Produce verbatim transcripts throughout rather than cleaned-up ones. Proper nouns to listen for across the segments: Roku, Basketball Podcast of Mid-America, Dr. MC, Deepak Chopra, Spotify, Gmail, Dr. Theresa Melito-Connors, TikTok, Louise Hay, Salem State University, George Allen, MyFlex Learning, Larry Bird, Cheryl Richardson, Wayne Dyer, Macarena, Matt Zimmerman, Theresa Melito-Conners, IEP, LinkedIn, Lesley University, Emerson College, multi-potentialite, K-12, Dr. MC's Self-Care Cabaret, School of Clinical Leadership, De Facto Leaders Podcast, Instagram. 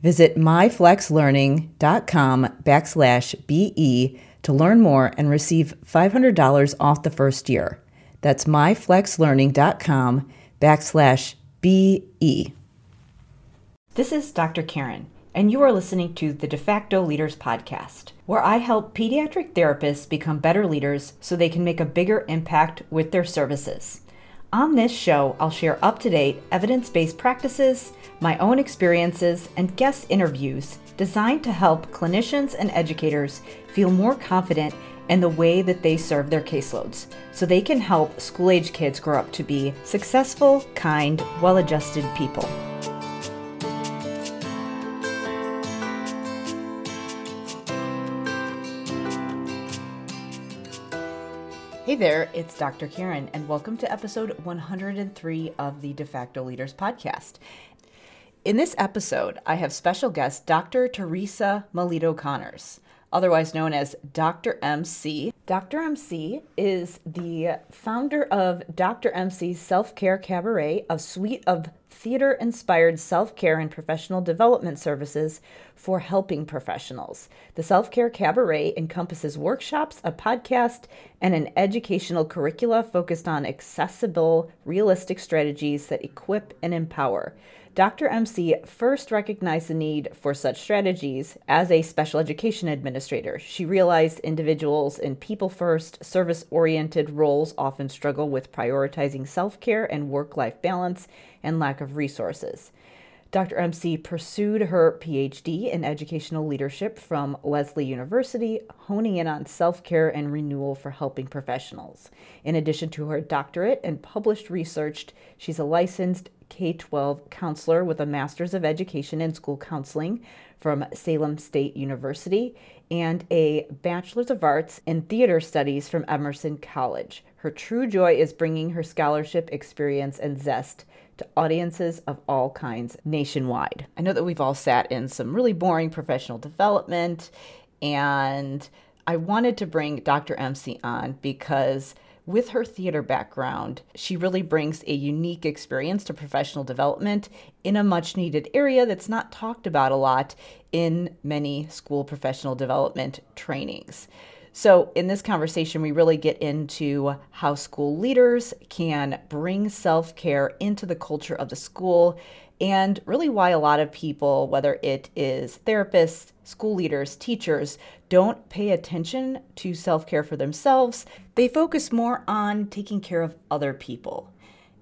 Visit myflexlearning.com backslash BE to learn more and receive five hundred dollars off the first year. That's myflexlearning.com backslash BE. This is Doctor Karen, and you are listening to the De Facto Leaders Podcast, where I help pediatric therapists become better leaders so they can make a bigger impact with their services. On this show, I'll share up-to-date, evidence-based practices, my own experiences, and guest interviews designed to help clinicians and educators feel more confident in the way that they serve their caseloads, so they can help school-age kids grow up to be successful, kind, well-adjusted people. Hey there, it's Doctor Karen, and welcome to episode one hundred three of the De Facto Leaders Podcast. In this episode, I have special guest Doctor Theresa Melito-Connors, otherwise known as Doctor M C. Doctor M C is the founder of Doctor M C's Self-Care Cabaret, a suite of theater-inspired self-care and professional development services for helping professionals. The Self-Care Cabaret encompasses workshops, a podcast, and an educational curricula focused on accessible, realistic strategies that equip and empower. Doctor M C first recognized the need for such strategies as a special education administrator. She realized individuals in people-first, service-oriented roles often struggle with prioritizing self-care and work-life balance and lack of resources. Doctor M C pursued her P H D in educational leadership from Lesley University, honing in on self-care and renewal for helping professionals. In addition to her doctorate and published research, she's a licensed K twelve counselor with a Master's of Education in School Counseling from Salem State University and a Bachelor's of Arts in Theater Studies from Emerson College. Her true joy is bringing her scholarship experience and zest to audiences of all kinds nationwide. I know that we've all sat in some really boring professional development, and I wanted to bring Doctor M C on because with her theater background, she really brings a unique experience to professional development in a much needed area that's not talked about a lot in many school professional development trainings. So in this conversation, we really get into how school leaders can bring self-care into the culture of the school and really why a lot of people, whether it is therapists, school leaders, teachers, don't pay attention to self-care for themselves. They focus more on taking care of other people.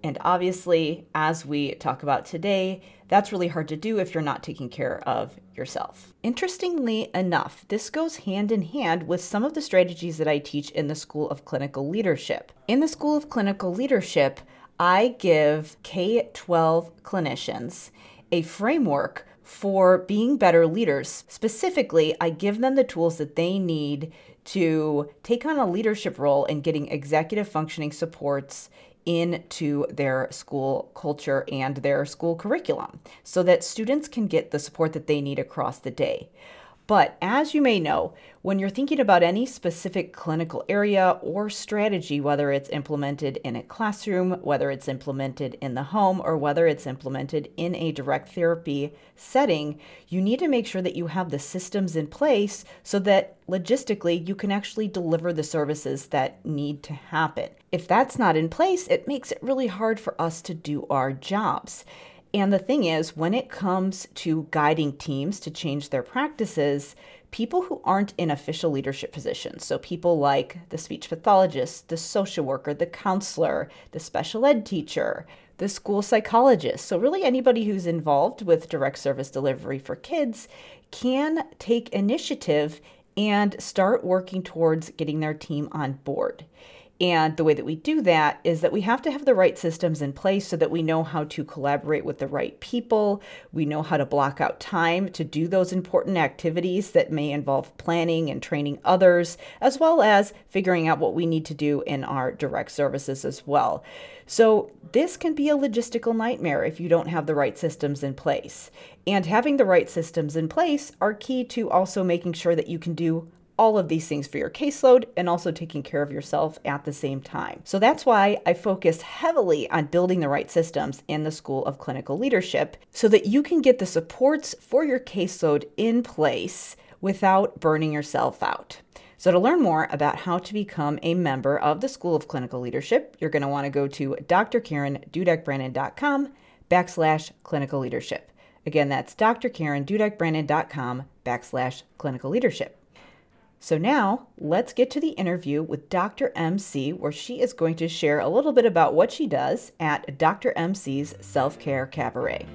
And obviously, as we talk about today, that's really hard to do if you're not taking care of yourself. Interestingly enough, this goes hand in hand with some of the strategies that I teach in the School of Clinical Leadership. In the School of Clinical Leadership, I give K twelve clinicians a framework for being better leaders. Specifically, I give them the tools that they need to take on a leadership role in getting executive functioning supports into their school culture and their school curriculum so that students can get the support that they need across the day. But as you may know, when you're thinking about any specific clinical area or strategy, whether it's implemented in a classroom, whether it's implemented in the home, or whether it's implemented in a direct therapy setting, you need to make sure that you have the systems in place so that logistically you can actually deliver the services that need to happen. If that's not in place, it makes it really hard for us to do our jobs. And the thing is, when it comes to guiding teams to change their practices, people who aren't in official leadership positions, so people like the speech pathologist, the social worker, the counselor, the special ed teacher, the school psychologist, so really anybody who's involved with direct service delivery for kids, can take initiative and start working towards getting their team on board. And the way that we do that is that we have to have the right systems in place so that we know how to collaborate with the right people. We know how to block out time to do those important activities that may involve planning and training others, as well as figuring out what we need to do in our direct services as well. So this can be a logistical nightmare if you don't have the right systems in place. And having the right systems in place are key to also making sure that you can do all of these things for your caseload and also taking care of yourself at the same time. So that's why I focus heavily on building the right systems in the School of Clinical Leadership so that you can get the supports for your caseload in place without burning yourself out. So to learn more about how to become a member of the School of Clinical Leadership, you're going to want to go to drkarendudekbrandon.com backslash clinical leadership. Again, that's drkarendudekbrandon.com backslash clinical leadership. So now let's get to the interview with Doctor M C, where she is going to share a little bit about what she does at Doctor M C's Self-Care Cabaret.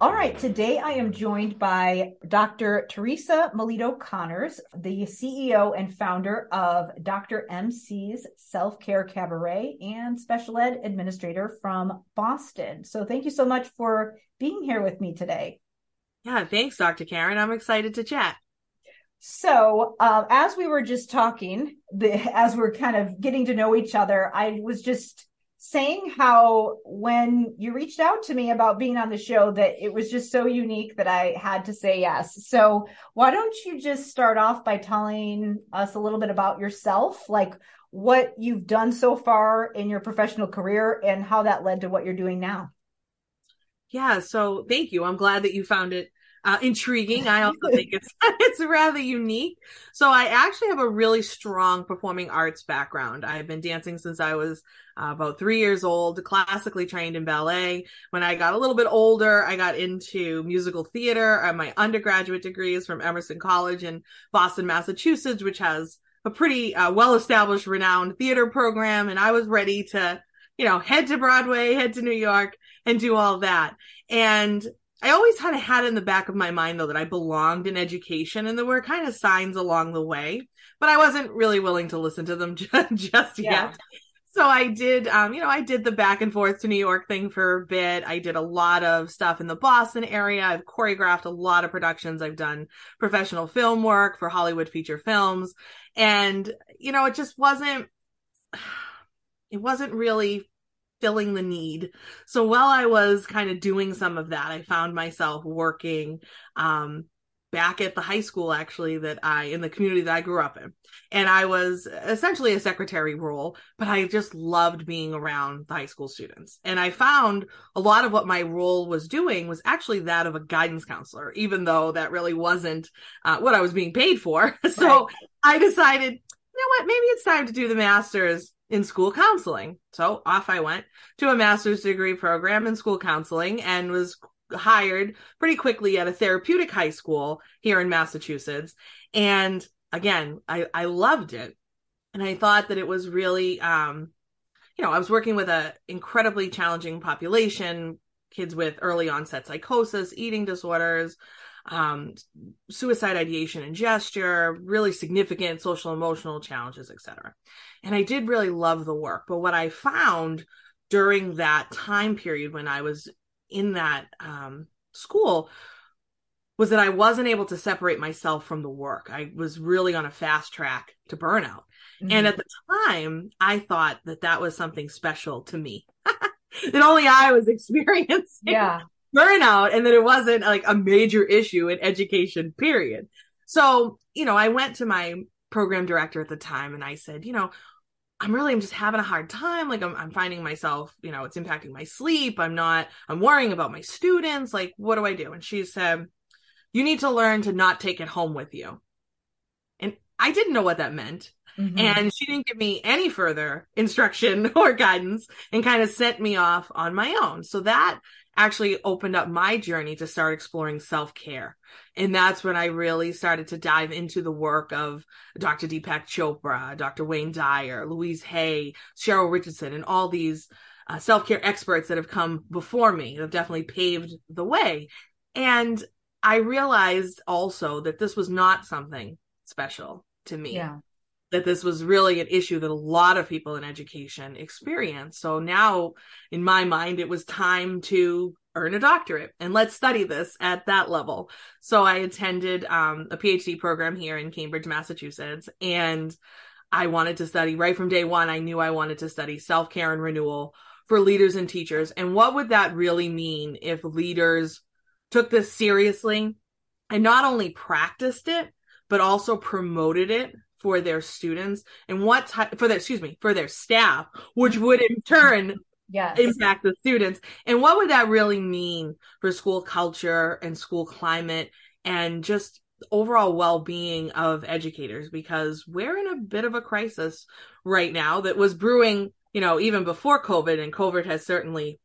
All right, today I am joined by Doctor Theresa Melito-Connors, the C E O and founder of Doctor M C's Self-Care Cabaret and special ed administrator from Boston. So thank you so much for being here with me today. Yeah, thanks, Doctor Karen. I'm excited to chat. So uh, as we were just talking, the, as we're kind of getting to know each other, I was just saying how when you reached out to me about being on the show that it was just so unique that I had to say yes. So why don't you just start off by telling us a little bit about yourself, like what you've done so far in your professional career and how that led to what you're doing now? Yeah, so thank you. I'm glad that you found it uh, intriguing. I also think it's it's rather unique. So I actually have a really strong performing arts background. I've been dancing since I was Uh, about three years old, classically trained in ballet. When I got a little bit older, I got into musical theater. I have my undergraduate degrees from Emerson College in Boston, Massachusetts, which has a pretty uh, well-established, renowned theater program. And I was ready to, you know, head to Broadway, head to New York, and do all that. And I always kind of had in the back of my mind, though, that I belonged in education, and there were kind of signs along the way, but I wasn't really willing to listen to them just, just yeah. yet. So I did, um, you know, I did the back and forth to New York thing for a bit. I did a lot of stuff in the Boston area. I've choreographed a lot of productions. I've done professional film work for Hollywood feature films. And, you know, it just wasn't, it wasn't really filling the need. So while I was kind of doing some of that, I found myself working, um, back at the high school, actually, that I, in the community that I grew up in. And I was essentially a secretary role, but I just loved being around the high school students. And I found a lot of what my role was doing was actually that of a guidance counselor, even though that really wasn't uh, what I was being paid for. So right. I decided, you know what, maybe it's time to do the master's in school counseling. So off I went to a master's degree program in school counseling and was hired pretty quickly at a therapeutic high school here in Massachusetts. And again, I, I loved it. And I thought that it was really, um, you know, I was working with an incredibly challenging population, kids with early onset psychosis, eating disorders, um, suicide ideation and gesture, really significant social emotional challenges, et cetera. And I did really love the work. But what I found during that time period when I was in that um, school was that I wasn't able to separate myself from the work. I was really on a fast track to burnout. Mm-hmm. And at the time, I thought that that was something special to me, that only I was experiencing yeah. burnout, and that it wasn't like a major issue in education, period. So, you know, I went to my program director at the time and I said, you know, I'm really, I'm just having a hard time. Like I'm, I'm finding myself, you know, it's impacting my sleep. I'm not, I'm worrying about my students. Like, what do I do? And she said, you need to learn to not take it home with you. And I didn't know what that meant. Mm-hmm. And she didn't give me any further instruction or guidance and kind of sent me off on my own. So that actually opened up my journey to start exploring self-care. And that's when I really started to dive into the work of Doctor Deepak Chopra, Doctor Wayne Dyer, Louise Hay, Cheryl Richardson, and all these uh, self-care experts that have come before me that have definitely paved the way. And I realized also that this was not something special to me. Yeah. That this was really an issue that a lot of people in education experience. So now in my mind, it was time to earn a doctorate and let's study this at that level. So I attended um, a PhD program here in Cambridge, Massachusetts, and I wanted to study right from day one. I knew I wanted to study self-care and renewal for leaders and teachers. And what would that really mean if leaders took this seriously and not only practiced it, but also promoted it for their students and what type for their, excuse me, for their staff, which would in turn yes. impact the students. And what would that really mean for school culture and school climate and just overall well-being of educators? Because we're in a bit of a crisis right now that was brewing, you know, even before COVID, and COVID has certainly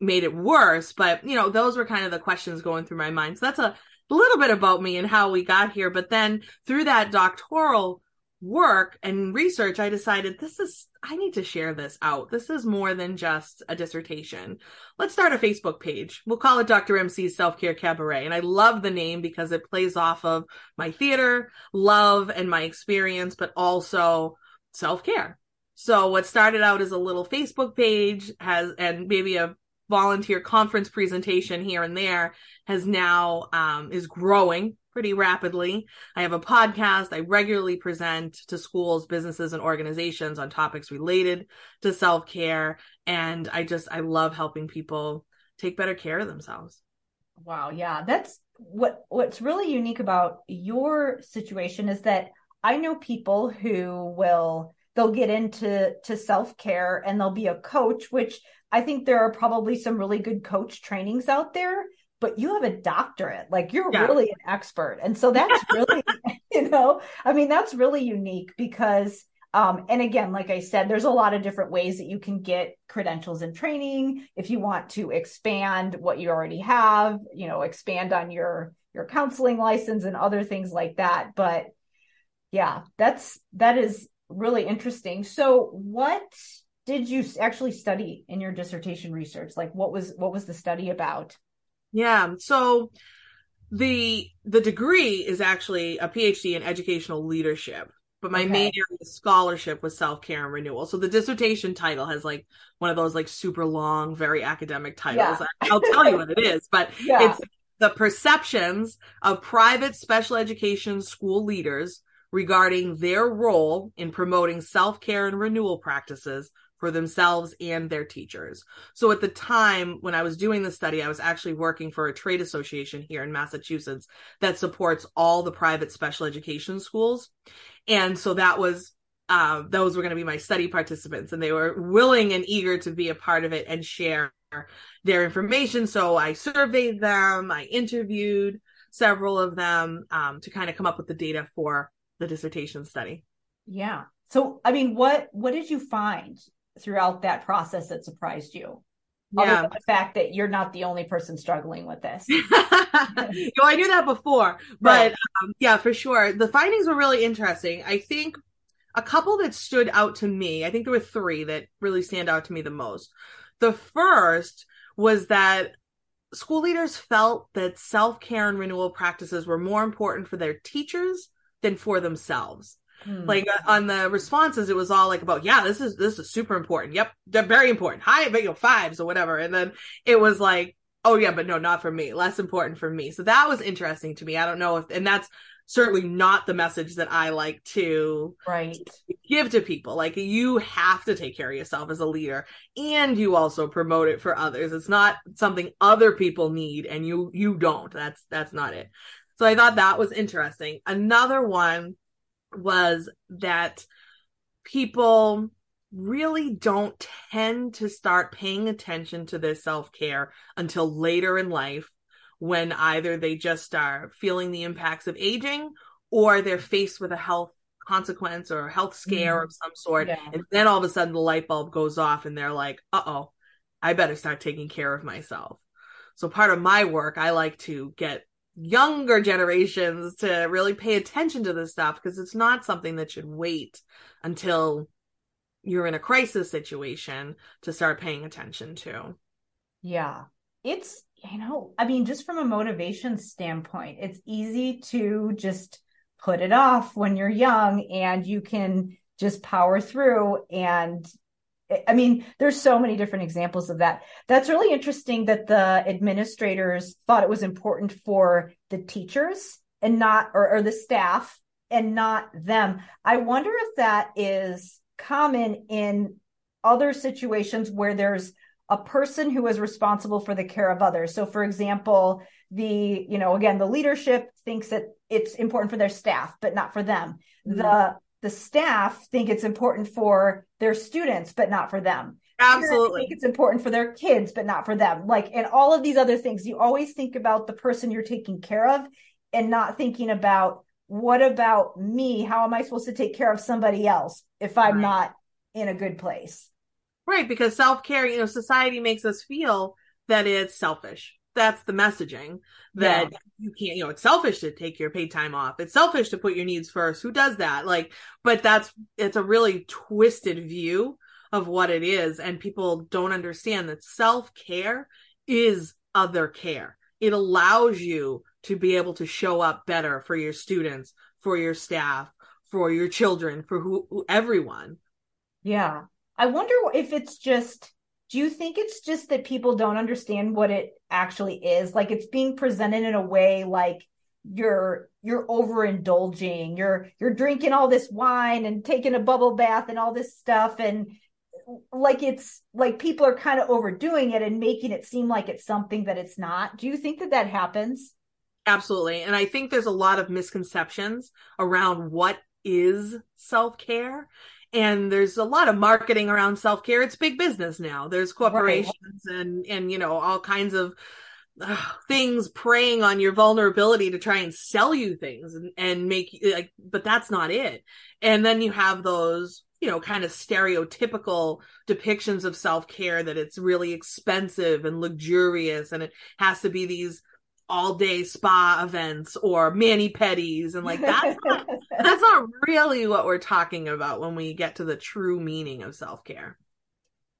made it worse. But, you know, those were kind of the questions going through my mind. So that's a a little bit about me and how we got here. But then through that doctoral work and research, I decided this is, I need to share this out. This is more than just a dissertation. Let's start a Facebook page. We'll call it Doctor M C's Self-Care Cabaret. And I love the name because it plays off of my theater, love, and my experience, but also self-care. So what started out as a little Facebook page has, and maybe a volunteer conference presentation here and there has now um, is growing pretty rapidly. I have a podcast. I regularly present to schools, businesses, and organizations on topics related to self-care. And I just, I love helping people take better care of themselves. Wow. Yeah. That's what, what's really unique about your situation is that I know people who will, they'll get into to self-care and they'll be a coach, which I think there are probably some really good coach trainings out there, but you have a doctorate, like you're yeah. really an expert. And so that's really, you know, I mean, that's really unique because, um, and again, like I said, there's a lot of different ways that you can get credentials and training. If you want to expand what you already have, you know, expand on your, your counseling license and other things like that. But yeah, that's, that is really interesting. So what did you actually study in your dissertation research? Like what was, what was the study about? Yeah. So the, the degree is actually a PhD in educational leadership, but my okay. main area of scholarship was self-care and renewal. So the dissertation title has like one of those like super long, very academic titles. Yeah. I, I'll tell you what it is, but yeah. it's the perceptions of private special education school leaders regarding their role in promoting self-care and renewal practices for themselves and their teachers. So at the time when I was doing the study, I was actually working for a trade association here in Massachusetts that supports all the private special education schools. And so that was, uh, those were going to be my study participants, and they were willing and eager to be a part of it and share their information. So I surveyed them, I interviewed several of them um, to kind of come up with the data for the dissertation study. Yeah. So, I mean, what, what did you find throughout that process that surprised you? Yeah. Other than the fact that you're not the only person struggling with this. No, I knew that before, but right. um, yeah, for sure. The findings were really interesting. I think a couple that stood out to me, I think there were three that really stand out to me the most. The first was that school leaders felt that self-care and renewal practices were more important for their teachers than for themselves. Hmm. Like uh, on the responses, it was all like about, yeah, this is, this is super important. Yep. They're very important. High, but you know, fives or whatever. And then it was like, oh yeah, but no, not for me. Less important for me. So that was interesting to me. I don't know if, and that's certainly not the message that I like to right. give to people. Like, you have to take care of yourself as a leader, and you also promote it for others. It's not something other people need and you, you don't. That's, that's not it. So I thought that was interesting. Another one was that people really don't tend to start paying attention to their self-care until later in life, when either they just are feeling the impacts of aging, or they're faced with a health consequence or a health scare mm-hmm. of some sort. Yeah. And then all of a sudden the light bulb goes off and they're like, uh-oh, I better start taking care of myself. So part of my work, I like to get younger generations to really pay attention to this stuff, because it's not something that should wait until you're in a crisis situation to start paying attention to. Yeah. It's, you know, I mean, just from a motivation standpoint, it's easy to just put it off when you're young, and you can just power through. And I mean, there's so many different examples of that. That's really interesting that the administrators thought it was important for the teachers and not, or, or the staff and not them. I wonder if that is common in other situations where there's a person who is responsible for the care of others. So for example, the, you know, again, the leadership thinks that it's important for their staff, but not for them. Mm-hmm. The the staff think it's important for their students, but not for them. Absolutely. They think it's important for their kids, but not for them. Like, and all of these other things, you always think about the person you're taking care of and not thinking about, what about me? How am I supposed to take care of somebody else if I'm right. not in a good place? Right, because self-care, you know, society makes us feel that it's selfish. That's the messaging, that yeah. you can't, you know, it's selfish to take your paid time off. It's selfish to put your needs first. Who does that? Like, but that's, it's a really twisted view of what it is. And people don't understand that self-care is other care. It allows you to be able to show up better for your students, for your staff, for your children, for who, who everyone. Yeah. I wonder if it's just, do you think it's just that people don't understand what it actually is? Like, it's being presented in a way like you're, you're overindulging, you're, you're drinking all this wine and taking a bubble bath and all this stuff. And like, it's like people are kind of overdoing it and making it seem like it's something that it's not. Do you think that that happens? Absolutely. And I think there's a lot of misconceptions around what is self-care. And there's a lot of marketing around self-care. It's big business now. There's corporations right. and, and, you know, all kinds of uh, things preying on your vulnerability to try and sell you things and, and make like, but that's not it. And then you have those, you know, kind of stereotypical depictions of self-care, that it's really expensive and luxurious, and it has to be these all day spa events or mani-pedis, and like that's not, that's not really what we're talking about when we get to the true meaning of self-care.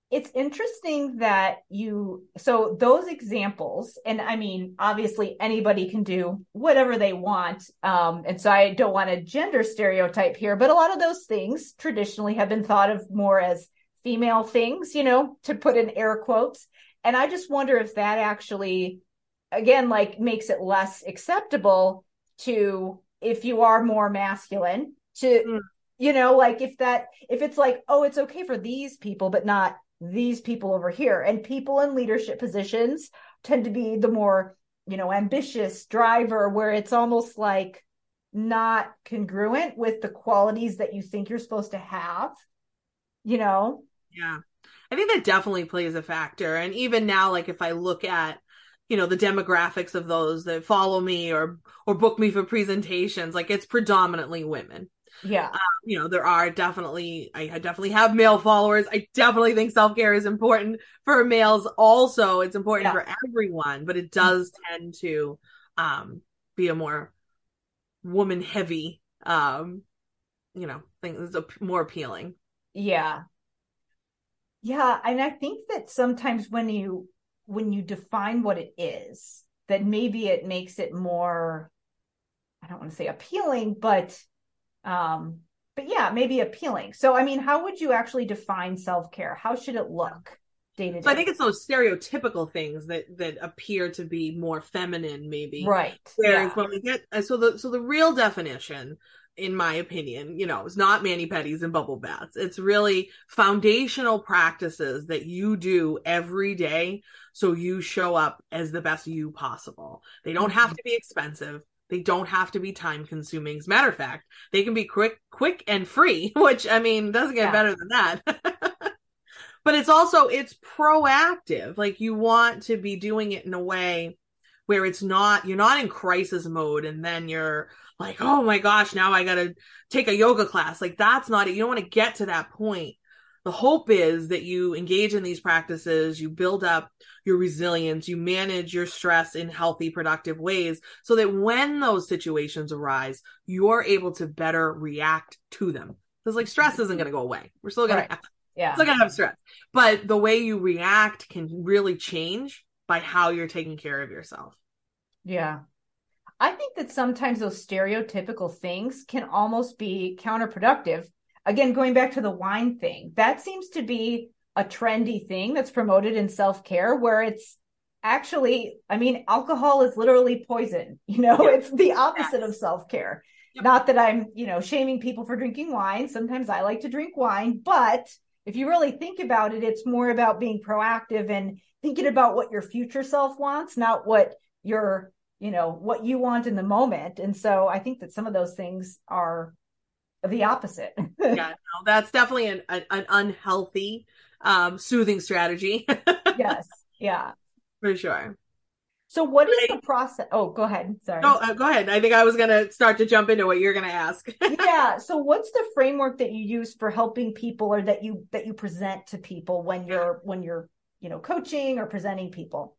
It's interesting that you, so those examples, and I mean, obviously anybody can do whatever they want. Um, and so I don't want to gender stereotype here, but a lot of those things traditionally have been thought of more as female things, you know, to put in air quotes. And I just wonder if that actually, again, like makes it less acceptable to, if you are more masculine to, mm. you know, like if that, if it's like, oh, it's okay for these people, but not these people over here. And people in leadership positions tend to be the more, you know, ambitious driver, where it's almost like not congruent with the qualities that you think you're supposed to have, you know? Yeah. I think that definitely plays a factor. And even now, like if I look at, you know, the demographics of those that follow me or, or book me for presentations, like it's predominantly women. Yeah. Um, you know, there are definitely, I, I definitely have male followers. I definitely think self-care is important for males. Also, it's important yeah. for everyone, but it does tend to um, be a more woman heavy, um, you know, thing that's more appealing. Yeah. Yeah. And I think that sometimes when you, when you define what it is, that maybe it makes it more, I don't want to say appealing, but, um, but yeah, maybe appealing. So, I mean, how would you actually define self-care? How should it look? day to day. So I think it's those stereotypical things that that appear to be more feminine, maybe. Right. Whereas yeah. when we get so the so the real definition, in my opinion, you know, it's not mani-pedis and bubble baths. It's really foundational practices that you do every day so you show up as the best you possible. They don't have to be expensive. They don't have to be time consuming. As a matter of fact, they can be quick, quick and free, which, I mean, doesn't get yeah. better than that. But it's also, it's proactive. Like, you want to be doing it in a way where it's not, you're not in crisis mode and then you're like, oh my gosh, now I got to take a yoga class. Like, that's not it. You don't want to get to that point. The hope is that you engage in these practices, you build up your resilience, you manage your stress in healthy, productive ways so that when those situations arise, you're able to better react to them. Because, like, stress isn't going to go away. We're still going right. to have, yeah. still going to have stress. But the way you react can really change by how you're taking care of yourself. Yeah. I think that sometimes those stereotypical things can almost be counterproductive. Again, going back to the wine thing, that seems to be a trendy thing that's promoted in self-care where it's actually, I mean, alcohol is literally poison. You know, yep. it's the opposite yes. of self-care. Yep. Not that I'm, you know, shaming people for drinking wine. Sometimes I like to drink wine, but if you really think about it, it's more about being proactive and thinking about what your future self wants, not what your you know, what you want in the moment. And so I think that some of those things are the opposite. yeah, no, that's definitely an, an, an unhealthy, um, soothing strategy. yes. Yeah. For sure. So what is I, the process? Oh, go ahead. Sorry. No, uh, go ahead. I think I was going to start to jump into what you're going to ask. yeah. So what's the framework that you use for helping people or that you, that you present to people when you're, when you're, you know, coaching or presenting people?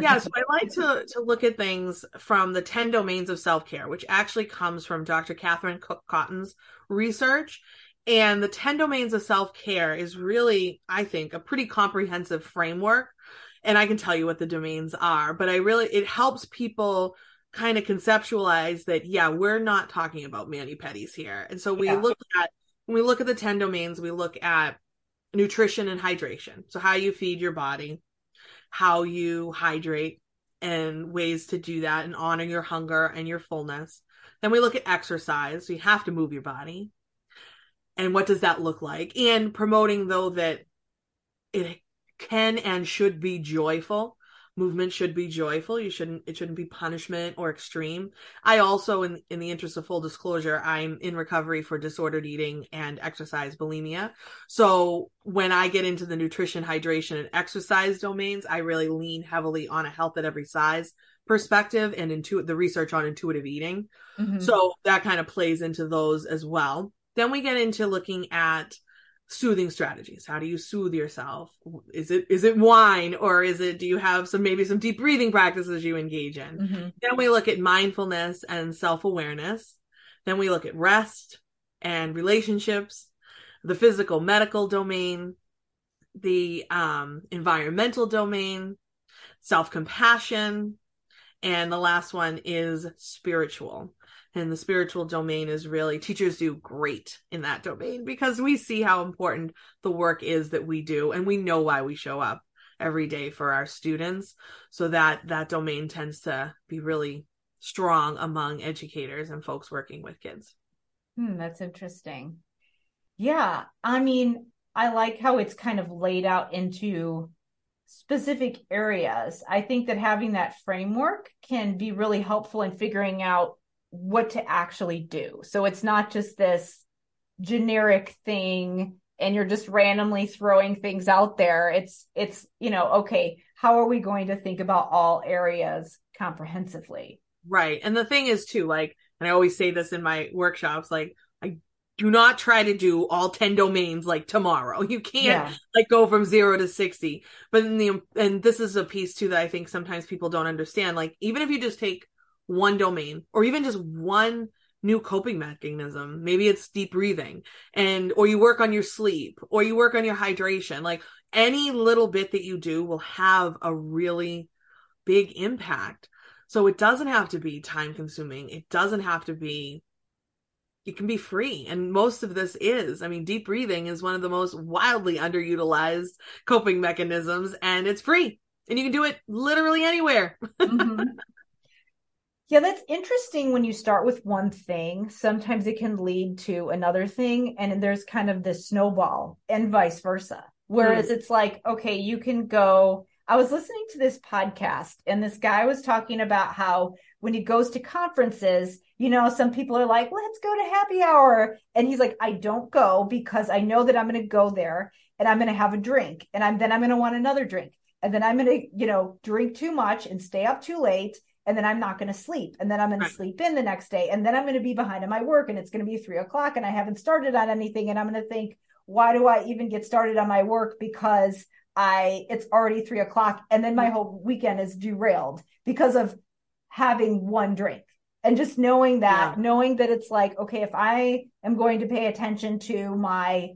Yeah, so I like to, to look at things from the ten domains of self-care, which actually comes from Doctor Catherine Cook Cotton's research. And the ten domains of self-care is really, I think, a pretty comprehensive framework. And I can tell you what the domains are, but I really, it helps people kind of conceptualize that, yeah, we're not talking about mani-pedis here. And so we yeah. look at, when we look at the ten domains, we look at nutrition and hydration. So how you feed your body, how you hydrate and ways to do that and honor your hunger and your fullness. Then we look at exercise. So you have to move your body. And what does that look like? And promoting, though, that it can and should be joyful. Movement should be joyful. You shouldn't, it shouldn't be punishment or extreme. I also, in, in the interest of full disclosure, I'm in recovery for disordered eating and exercise bulimia. So when I get into the nutrition, hydration, and exercise domains, I really lean heavily on a health at every size perspective and intu- the research on intuitive eating. Mm-hmm. So that kind of plays into those as well. Then we get into looking at soothing strategies. How do you soothe yourself? Is it, is it wine or is it, do you have some, maybe some deep breathing practices you engage in? Mm-hmm. Then we look at mindfulness and self-awareness. Then we look at rest and relationships, the physical medical domain, the um, environmental domain, self-compassion. And the last one is spiritual. And the spiritual domain is really, teachers do great in that domain because we see how important the work is that we do. And we know why we show up every day for our students. So that, that domain tends to be really strong among educators and folks working with kids. Hmm, that's interesting. Yeah. I mean, I like how it's kind of laid out into specific areas. I think that having that framework can be really helpful in figuring out what to actually do. So it's not just this generic thing and you're just randomly throwing things out there. It's, it's, you know, okay, how are we going to think about all areas comprehensively? Right. And the thing is too, like, and I always say this in my workshops, like, I do not try to do all ten domains like tomorrow. You can't yeah. like go from zero to sixty, but in the, and this is a piece too, that I think sometimes people don't understand. Like, even if you just take one domain or even just one new coping mechanism, maybe it's deep breathing and, or you work on your sleep or you work on your hydration, like any little bit that you do will have a really big impact. So it doesn't have to be time consuming. It doesn't have to be it can be free. And most of this is, I mean, deep breathing is one of the most wildly underutilized coping mechanisms, and it's free and you can do it literally anywhere. Mm-hmm. Yeah, that's interesting. When you start with one thing, sometimes it can lead to another thing, and there's kind of this snowball and vice versa. Whereas mm. it's like, okay, you can go. I was listening to this podcast and this guy was talking about how when he goes to conferences, you know, some people are like, let's go to happy hour. And he's like, I don't go because I know that I'm going to go there and I'm going to have a drink, and I'm then I'm going to want another drink. And then I'm going to, you know, drink too much and stay up too late. And then I'm not going to sleep. And then I'm going right. to sleep in the next day. And then I'm going to be behind on my work, and it's going to be three o'clock and I haven't started on anything. And I'm going to think, why do I even get started on my work? Because I, it's already three o'clock. And then my whole weekend is derailed because of having one drink. And just knowing that, yeah. knowing that it's like, okay, if I am going to pay attention to my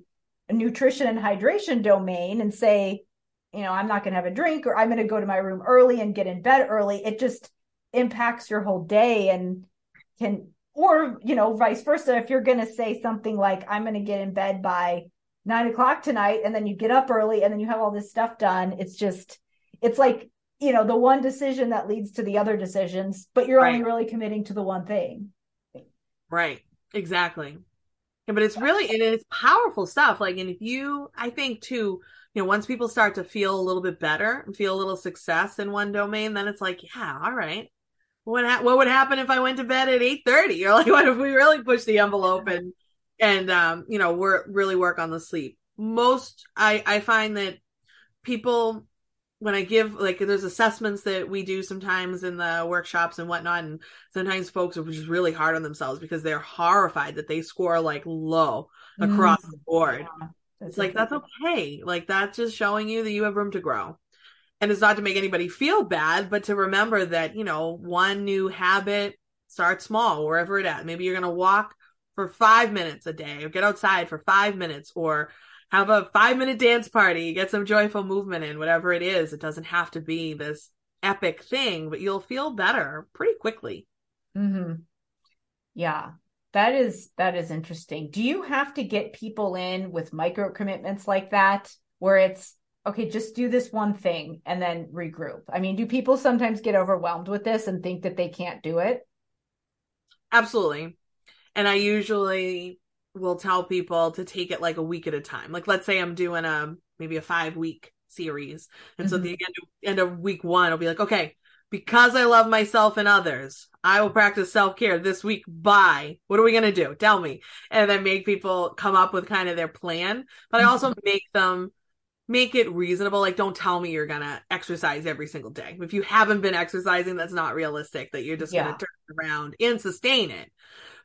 nutrition and hydration domain and say, you know, I'm not going to have a drink, or I'm going to go to my room early and get in bed early, it just impacts your whole day. And can, or, you know, vice versa, if you're going to say something like, I'm going to get in bed by nine o'clock tonight, and then you get up early and then you have all this stuff done. It's just, it's like, you know, the one decision that leads to the other decisions, but you're right. only really committing to the one thing. Right. Exactly. Yeah, but it's really, and it's powerful stuff. Like, and if you, I think too, you know, once people start to feel a little bit better and feel a little success in one domain, then it's like, yeah, all right. What ha- what would happen if I went to bed at eight thirty? You're like, what if we really push the envelope and, and um, you know, we're really work on the sleep? Most, I, I find that people, when I give, like, there's assessments that we do sometimes in the workshops and whatnot, and sometimes folks are just really hard on themselves because they're horrified that they score like low across mm-hmm. the board. Yeah. It's like, that's okay. Like, that's just showing you that you have room to grow. And it's not to make anybody feel bad, but to remember that, you know, one new habit, start small, wherever it at. Maybe you're going to walk for five minutes a day, or get outside for five minutes, or have a five minute dance party, get some joyful movement in, whatever it is. It doesn't have to be this epic thing, but you'll feel better pretty quickly. Mm-hmm. Yeah. That is, that is interesting. Do you have to get people in with micro commitments like that, where it's, okay, just do this one thing and then regroup? I mean, do people sometimes get overwhelmed with this and think that they can't do it? Absolutely. And I usually will tell people to take it like a week at a time. Like, let's say I'm doing a, maybe a five week series. And mm-hmm. so at the end of, end of week one, I'll be like, okay, because I love myself and others, I will practice self-care this week by, what are we going to do? Tell me. And then make people come up with kind of their plan. But I also make them make it reasonable. Like, don't tell me you're going to exercise every single day. If you haven't been exercising, that's not realistic that you're just yeah. going to turn around and sustain it.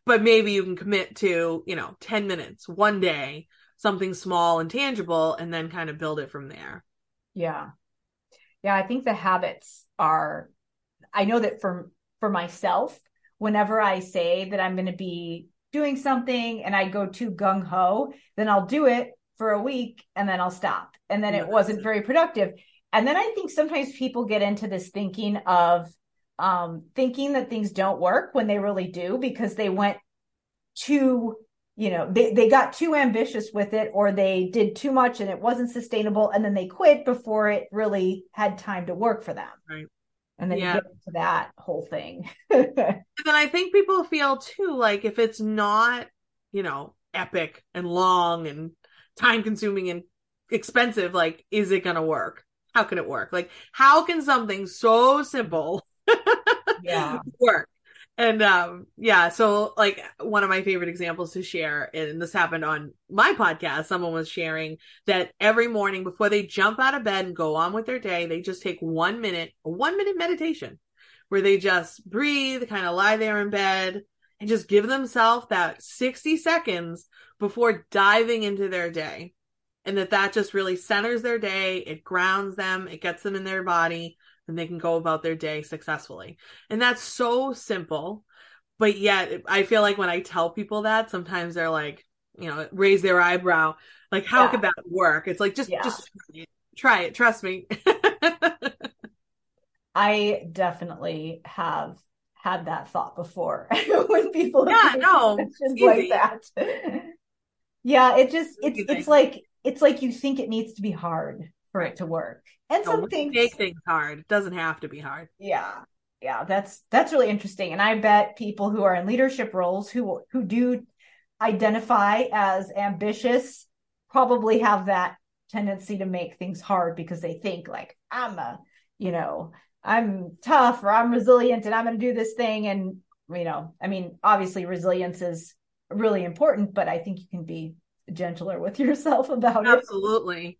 But maybe you can commit to, you know, ten minutes, one day, something small and tangible, and then kind of build it from there. Yeah. Yeah. I think the habits are, I know that for, for myself, whenever I say that I'm going to be doing something and I go too gung ho, then I'll do it for a week and then I'll stop. And then it wasn't very productive. And then I think sometimes people get into this thinking of um, thinking that things don't work when they really do, because they went too, you know, they, they got too ambitious with it, or they did too much and it wasn't sustainable. And then they quit before it really had time to work for them. Right. And then yeah. you get into that whole thing. And then I think people feel too, like if it's not, you know, epic and long and time consuming and expensive, like, is it going to work? How can it work? Like, how can something so simple yeah. work? And um, yeah, so like one of my favorite examples to share, and this happened on my podcast, someone was sharing that every morning before they jump out of bed and go on with their day, they just take one minute, a one minute meditation where they just breathe, kind of lie there in bed, and just give themselves that sixty seconds before diving into their day. And that that just really centers their day. It grounds them. It gets them in their body, and they can go about their day successfully. And that's so simple. But yet I feel like when I tell people that, sometimes they're like, you know, raise their eyebrow. Like, how yeah. could that work? It's like, just, yeah. just try it. Trust me. I definitely have had that thought before when people yeah no like that. Yeah, it just it's it's like it's like you think it needs to be hard for it to work, and so some things make things hard. It doesn't have to be hard. Yeah, yeah, that's that's really interesting, and I bet people who are in leadership roles who who do identify as ambitious probably have that tendency to make things hard because they think like I'm a you know. I'm tough or I'm resilient and I'm going to do this thing. And, you know, I mean, obviously resilience is really important, but I think you can be gentler with yourself about it. Absolutely.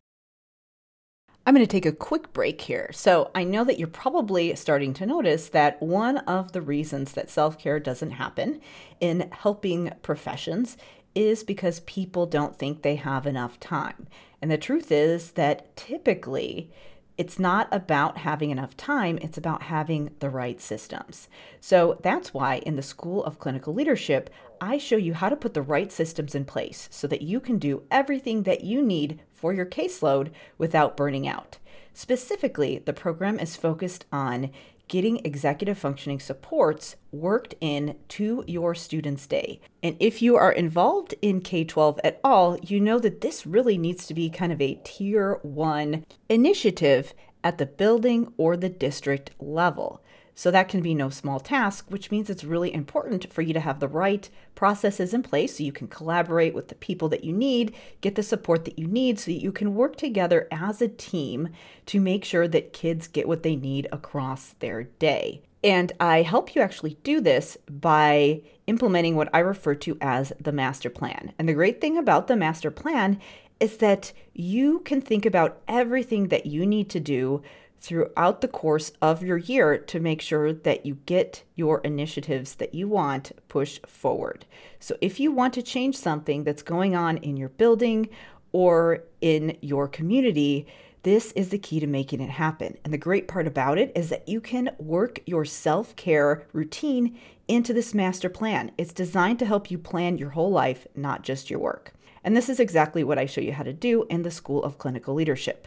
I'm going to take a quick break here. So I know that you're probably starting to notice that one of the reasons that self-care doesn't happen in helping professions is because people don't think they have enough time. And the truth is that typically it's not about having enough time, it's about having the right systems. So that's why in the School of Clinical Leadership, I show you how to put the right systems in place so that you can do everything that you need for your caseload without burning out. Specifically, the program is focused on getting executive functioning supports worked in to your students' day. And if you are involved in K twelve at all, you know that this really needs to be kind of a tier one initiative at the building or the district level. So that can be no small task, which means it's really important for you to have the right processes in place so you can collaborate with the people that you need, get the support that you need so that you can work together as a team to make sure that kids get what they need across their day. And I help you actually do this by implementing what I refer to as the master plan. And the great thing about the master plan is that you can think about everything that you need to do throughout the course of your year to make sure that you get your initiatives that you want pushed forward. So if you want to change something that's going on in your building or in your community, this is the key to making it happen. And the great part about it is that you can work your self-care routine into this master plan. It's designed to help you plan your whole life, not just your work. And this is exactly what I show you how to do in the School of Clinical Leadership.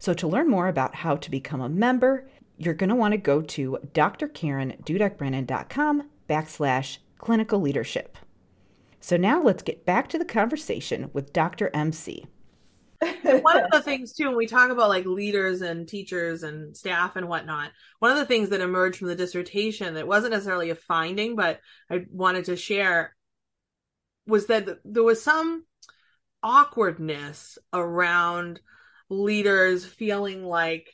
So to learn more about how to become a member, you're going to want to go to drkarendudekbrennan.com backslash clinical leadership. So now let's get back to the conversation with Doctor M C. And one of the things too, when we talk about like leaders and teachers and staff and whatnot, one of the things that emerged from the dissertation that wasn't necessarily a finding, but I wanted to share was that there was some awkwardness around leaders feeling like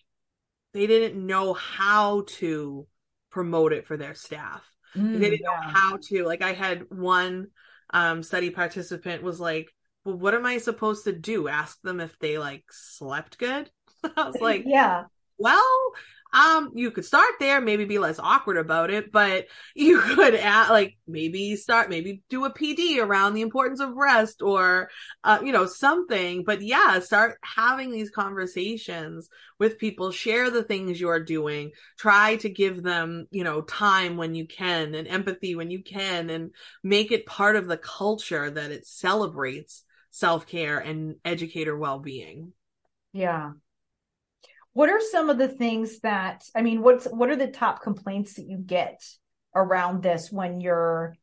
they didn't know how to promote it for their staff. Mm, they didn't yeah. know how to, like I had one um, study participant was like, well, what am I supposed to do? Ask them if they like slept good. I was like, yeah, well, um, you could start there, maybe be less awkward about it, but you could add, like maybe start, maybe do a P D around the importance of rest or, uh, you know, something, but yeah, start having these conversations with people, share the things you're doing, try to give them, you know, time when you can and empathy when you can, and make it part of the culture that it celebrates self-care and educator well-being. Yeah. What are some of the things that, I mean, what's, what are the top complaints that you get around this when you're,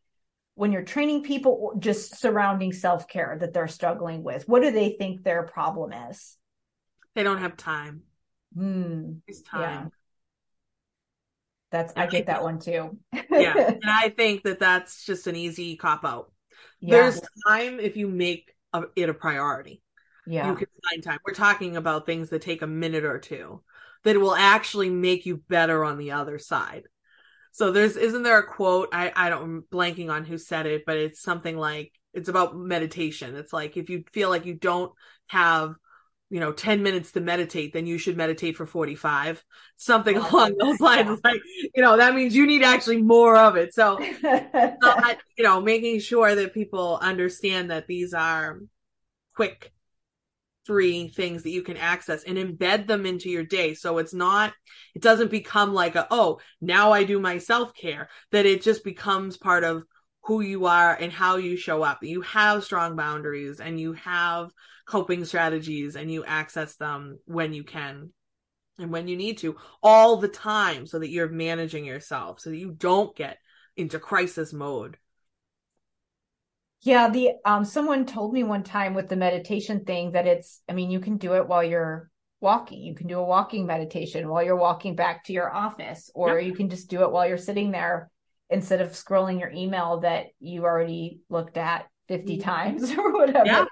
when you're training people or just surrounding self-care that they're struggling with? What do they think their problem is? They don't have time. Mm, it's time. Yeah. That's, and I get that one too. Yeah. And I think that that's just an easy cop out. Yeah. There's time if you make a, it a priority. Yeah. You can find time. We're talking about things that take a minute or two that will actually make you better on the other side. So there's, isn't there a quote? I, I don't, I'm blanking on who said it, but it's something like, it's about meditation. It's like, if you feel like you don't have, you know, ten minutes to meditate, then you should meditate for forty-five, something along those lines. Like, you know, that means you need actually more of it. So, not, you know, making sure that people understand that these are quick free things that you can access and embed them into your day. So it's not, it doesn't become like a, oh, now I do my self-care, that it just becomes part of who you are and how you show up. You have strong boundaries and you have coping strategies and you access them when you can. and when you need to, all the time, so that you're managing yourself, so that you don't get into crisis mode. Yeah, the um, someone told me one time with the meditation thing that it's, I mean, you can do it while you're walking. You can do a walking meditation while you're walking back to your office, or yep. you can just do it while you're sitting there instead of scrolling your email that you already looked at fifty times or whatever. Yeah.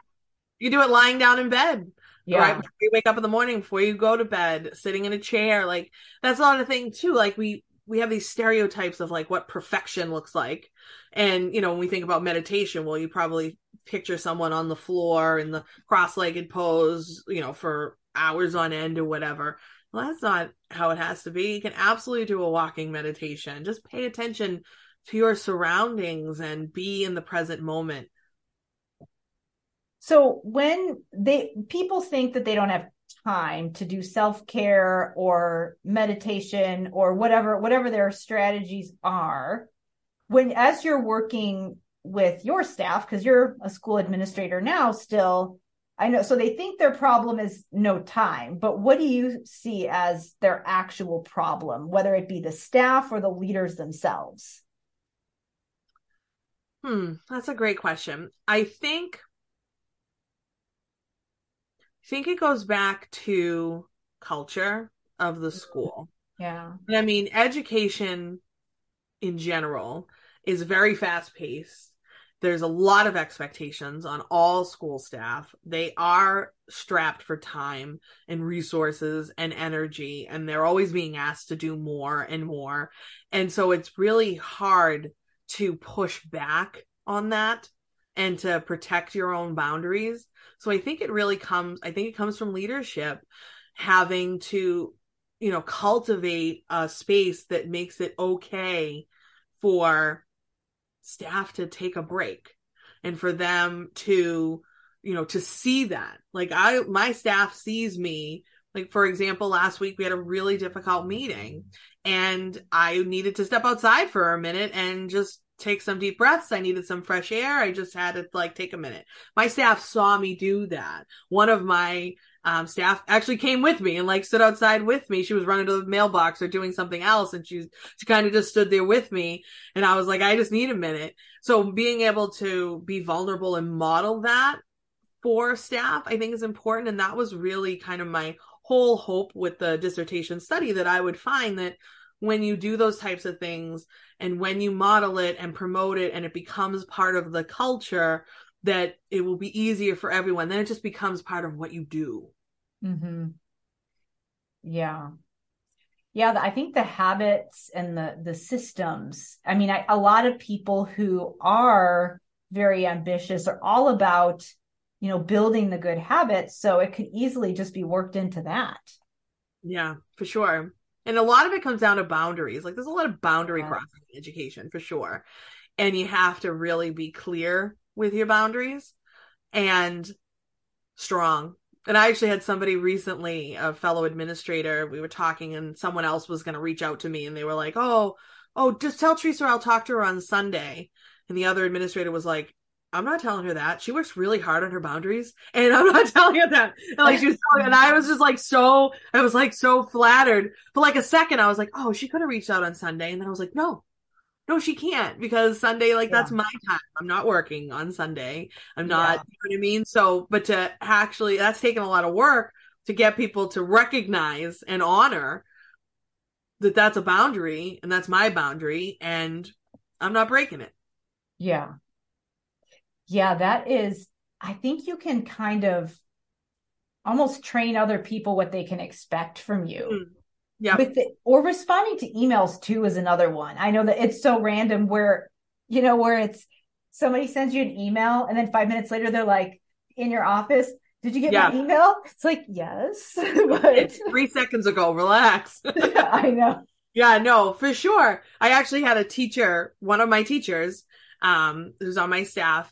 You do it lying down in bed. Yeah. Right before you wake up in the morning, before you go to bed, sitting in a chair. Like, that's a lot of things too. Like we, we have these stereotypes of like what perfection looks like. And, you know, when we think about meditation, well, you probably picture someone on the floor in the cross-legged pose, you know, for hours on end or whatever. Well, that's not how it has to be. You can absolutely do a walking meditation. Just pay attention to your surroundings and be in the present moment. So when they people think that they don't have time to do self-care or meditation or whatever, whatever their strategies are, when, as you're working with your staff, because you're a school administrator now still, I know, so they think their problem is no time, but what do you see as their actual problem, whether it be the staff or the leaders themselves? Hmm, that's a great question. I think, I think it goes back to culture of the school. Yeah. I mean, education in general is very fast paced. There's a lot of expectations on all school staff. They are strapped for time and resources and energy, and they're always being asked to do more and more. And so it's really hard to push back on that and to protect your own boundaries. So I think it really comes, I think it comes from leadership, having to, you know, cultivate a space that makes it okay for staff to take a break and for them to, you know, to see that. Like I, my staff sees me, like, for example, last week we had a really difficult meeting and I needed to step outside for a minute and just take some deep breaths. I needed some fresh air. I just had to like take a minute. My staff saw me do that. One of my um, staff actually came with me and like stood outside with me. She was running to the mailbox or doing something else. And she, she kind of just stood there with me. And I was like, I just need a minute. So being able to be vulnerable and model that for staff, I think is important. And that was really kind of my whole hope with the dissertation study, that I would find that when you do those types of things and when you model it and promote it and it becomes part of the culture, that it will be easier for everyone. Then it just becomes part of what you do. Mm-hmm. Yeah. Yeah. I think the habits and the, the systems, I mean, I, a lot of people who are very ambitious are all about, you know, building the good habits. So it could easily just be worked into that. Yeah, for sure. And a lot of it comes down to boundaries. Like there's a lot of boundary yeah. crossing in education for sure. And you have to really be clear with your boundaries and strong. And I actually had somebody recently, a fellow administrator, we were talking and someone else was going to reach out to me and they were like, oh, oh, just tell Teresa I'll talk to her on Sunday. And the other administrator was like, I'm not telling her that. She works really hard on her boundaries and I'm not telling her that. And like she was telling, and I was just like, so, I was like, so flattered. But like a second, I was like, oh, she could have reached out on Sunday. And then I was like, no, no, she can't, because Sunday, like yeah. that's my time. I'm not working on Sunday. I'm not, yeah. you know what I mean? So, but to actually, that's taken a lot of work to get people to recognize and honor that that's a boundary and that's my boundary and I'm not breaking it. Yeah. Yeah, that is, I think you can kind of almost train other people what they can expect from you. Mm. Yeah. With the, or responding to emails too is another one. I know that it's so random where, you know, where it's somebody sends you an email and then five minutes later, they're like in your office. Did you get yeah. my email? It's like, yes. But... It's three seconds ago. Relax. Yeah, I know. Yeah, no, for sure. I actually had a teacher, one of my teachers um, who's on my staff,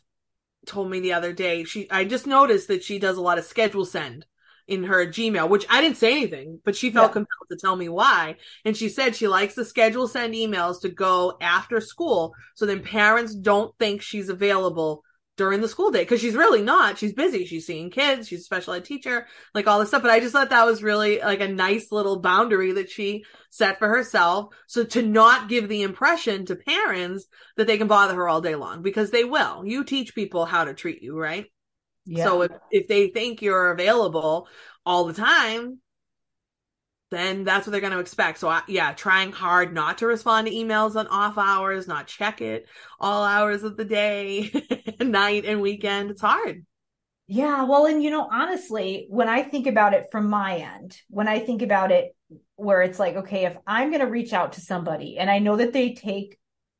told me the other day, she, I just noticed that she does a lot of schedule send in her Gmail, which I didn't say anything, but she felt yeah. compelled to tell me why. And she said she likes the schedule send emails to go after school. So then parents don't think she's available during the school day, because she's really not. She's busy. She's seeing kids. She's a special ed teacher, like all this stuff. But I just thought that was really like a nice little boundary that she set for herself. So to not give the impression to parents that they can bother her all day long, because they will. You teach people how to treat you, right? Yeah. So if, if they think you're available all the time, then that's what they're going to expect. So I, yeah, trying hard not to respond to emails on off hours, not check it all hours of the day, night and weekend. It's hard. Yeah. Well, and you know, honestly, when I think about it from my end, when I think about it where it's like, okay, if I'm going to reach out to somebody and I know that they take,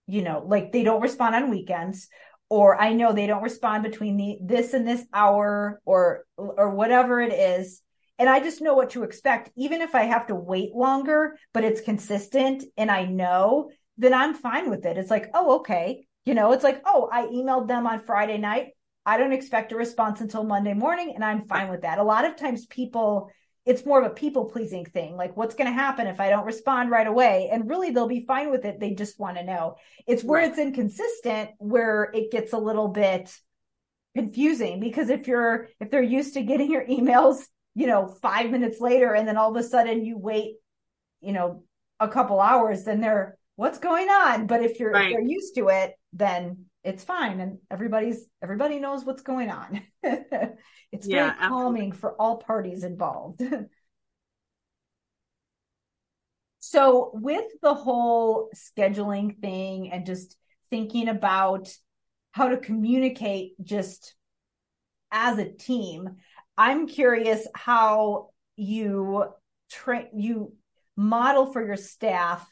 you know, like they don't respond on weekends, or I know they don't respond between the, this and this hour or, or whatever it is. And I just know what to expect, even if I have to wait longer, but it's consistent and I know, then I'm fine with it. It's like, oh, okay. You know, it's like, oh, I emailed them on Friday night. I don't expect a response until Monday morning. And I'm fine with that. A lot of times people, it's more of a people pleasing thing. Like what's going to happen if I don't respond right away? And really they'll be fine with it. They just want to know. It's where it's inconsistent, where it gets a little bit confusing, because if you're, if they're used to getting your emails, you know, five minutes later, and then all of a sudden you wait, you know, a couple hours, then they're, what's going on? But if you're, right. if you're used to it, then it's fine. And everybody's, everybody knows what's going on. It's yeah, very calming absolutely. For all parties involved. So with the whole scheduling thing and just thinking about how to communicate just as a team, I'm curious how you tra- you model for your staff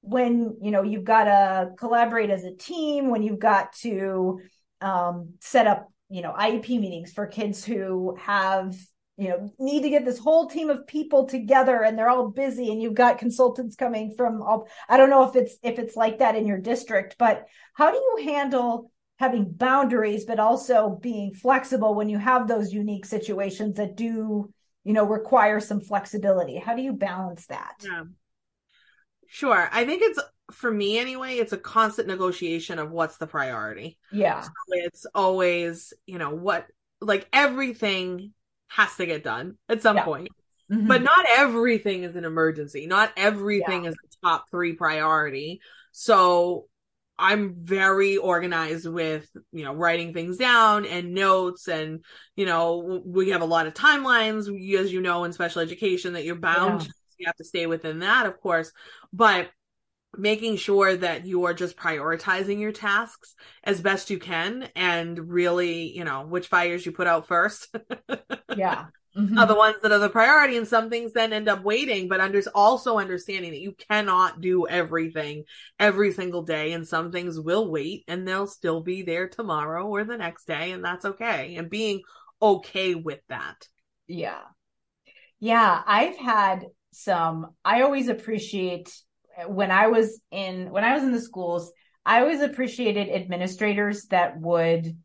when, you know, you've got to collaborate as a team, when you've got to um, set up, you know, I E P meetings for kids who have, you know, need to get this whole team of people together and they're all busy and you've got consultants coming from all, I don't know if it's, if it's like that in your district, but how do you handle having boundaries, but also being flexible when you have those unique situations that do, you know, require some flexibility? How do you balance that? Yeah. Sure. I think it's, for me anyway, it's a constant negotiation of what's the priority. Yeah. So it's always, you know, what, like everything has to get done at some yeah. point, mm-hmm. but not everything is an emergency. Not everything yeah. is the top three priority. So I'm very organized with, you know, writing things down and notes, and, you know, we have a lot of timelines, as you know, in special education that you're bound yeah. to. You have to stay within that, of course, but making sure that you are just prioritizing your tasks as best you can and really, you know, which fires you put out first. Yeah. Mm-hmm. Are the ones that are the priority, and some things then end up waiting, but under also understanding that you cannot do everything every single day, and some things will wait and they'll still be there tomorrow or the next day, and that's okay, and being okay with that. Yeah. Yeah. I've had some, I always appreciate when I was in, when I was in the schools, I always appreciated administrators that would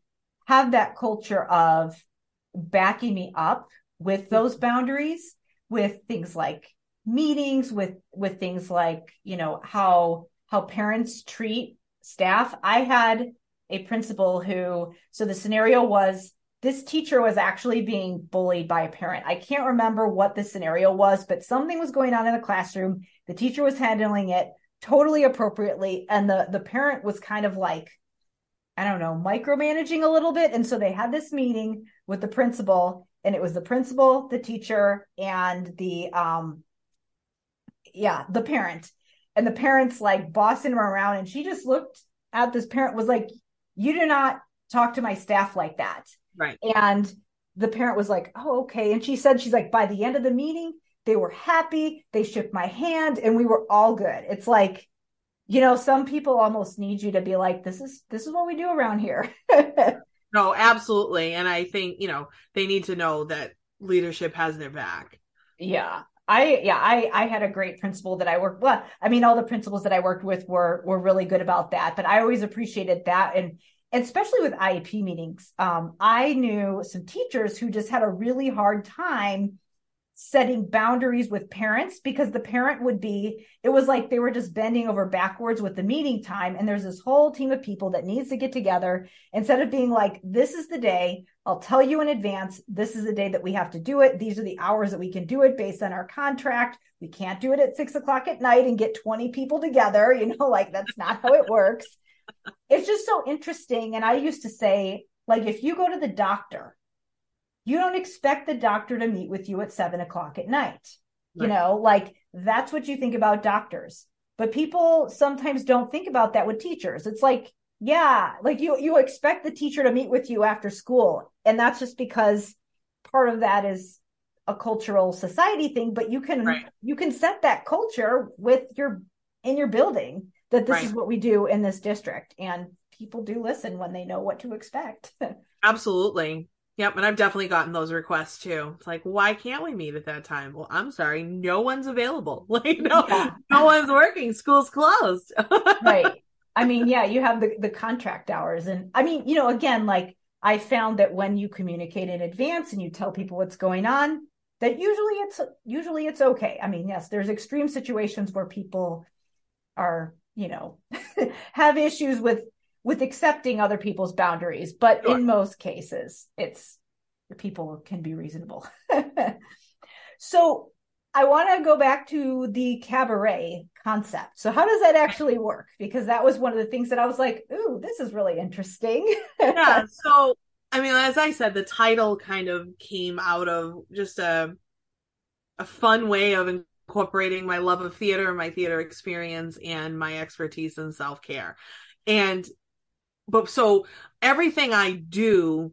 have that culture of backing me up with those boundaries, with things like meetings, with, with things like, you know, how, how parents treat staff. I had a principal who, so the scenario was this teacher was actually being bullied by a parent. I can't remember what the scenario was, but something was going on in the classroom. The teacher was handling it totally appropriately. And the, the parent was kind of like, I don't know, micromanaging a little bit. And so they had this meeting with the principal, and it was the principal, the teacher, and the, um, yeah, the parent. And the parent's like bossing her around. And she just looked at this parent, was like, you do not talk to my staff like that. Right. And the parent was like, oh, okay. And she said, she's like, by the end of the meeting, they were happy. They shook my hand and we were all good. It's like, you know, some people almost need you to be like, this is, this is what we do around here. No, absolutely. And I think, you know, they need to know that leadership has their back. Yeah. I, yeah, I, I had a great principal that I worked, well, I mean, all the principals that I worked with were, were really good about that, but I always appreciated that. And, and especially with I E P meetings, um, I knew some teachers who just had a really hard time setting boundaries with parents, because the parent would be, it was like they were just bending over backwards with the meeting time. And there's this whole team of people that needs to get together instead of being like, this is the day, I'll tell you in advance, this is the day that we have to do it. These are the hours that we can do it based on our contract. We can't do it at six o'clock at night and get twenty people together. You know, like that's not how it works. It's just so interesting. And I used to say, like, if you go to the doctor, you don't expect the doctor to meet with you at seven o'clock at night. Right. You know, like that's what you think about doctors, but people sometimes don't think about that with teachers. It's like, yeah, like you, you expect the teacher to meet with you after school. And that's just because part of that is a cultural society thing, but you can, right. you can set that culture with your, in your building that this right. is what we do in this district. And people do listen when they know what to expect. Absolutely. Yep. And I've definitely gotten those requests too. It's like, why can't we meet at that time? Well, I'm sorry. No one's available. Like, no, yeah. no one's working. School's closed. Right. I mean, yeah, you have the, the contract hours. And I mean, you know, again, like I found that when you communicate in advance and you tell people what's going on, that usually it's, usually it's okay. I mean, yes, there's extreme situations where people are, you know, have issues with with accepting other people's boundaries. But sure. in most cases, it's people can be reasonable. So I want to go back to the cabaret concept. So how does that actually work? Because that was one of the things that I was like, ooh, this is really interesting. Yeah. So, I mean, as I said, the title kind of came out of just a, a fun way of incorporating my love of theater, my theater experience, and my expertise in self-care. And But so everything I do,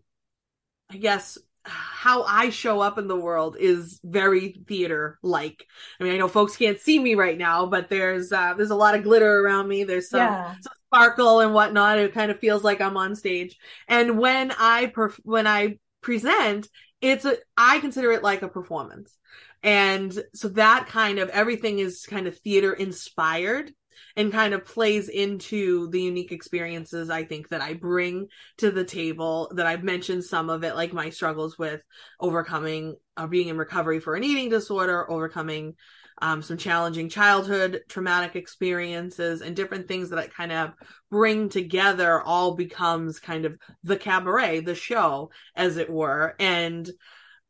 I guess how I show up in the world is very theater-like. I mean, I know folks can't see me right now, but there's uh, there's a lot of glitter around me. There's some, yeah. some sparkle and whatnot. It kind of feels like I'm on stage. And when I perf- when I present, it's a, I consider it like a performance. And so that kind of everything is kind of theater-inspired. And kind of plays into the unique experiences I think that I bring to the table, that I've mentioned some of it, like my struggles with overcoming or uh, being in recovery for an eating disorder, overcoming um, some challenging childhood traumatic experiences and different things that I kind of bring together all becomes kind of the cabaret, the show, as it were. And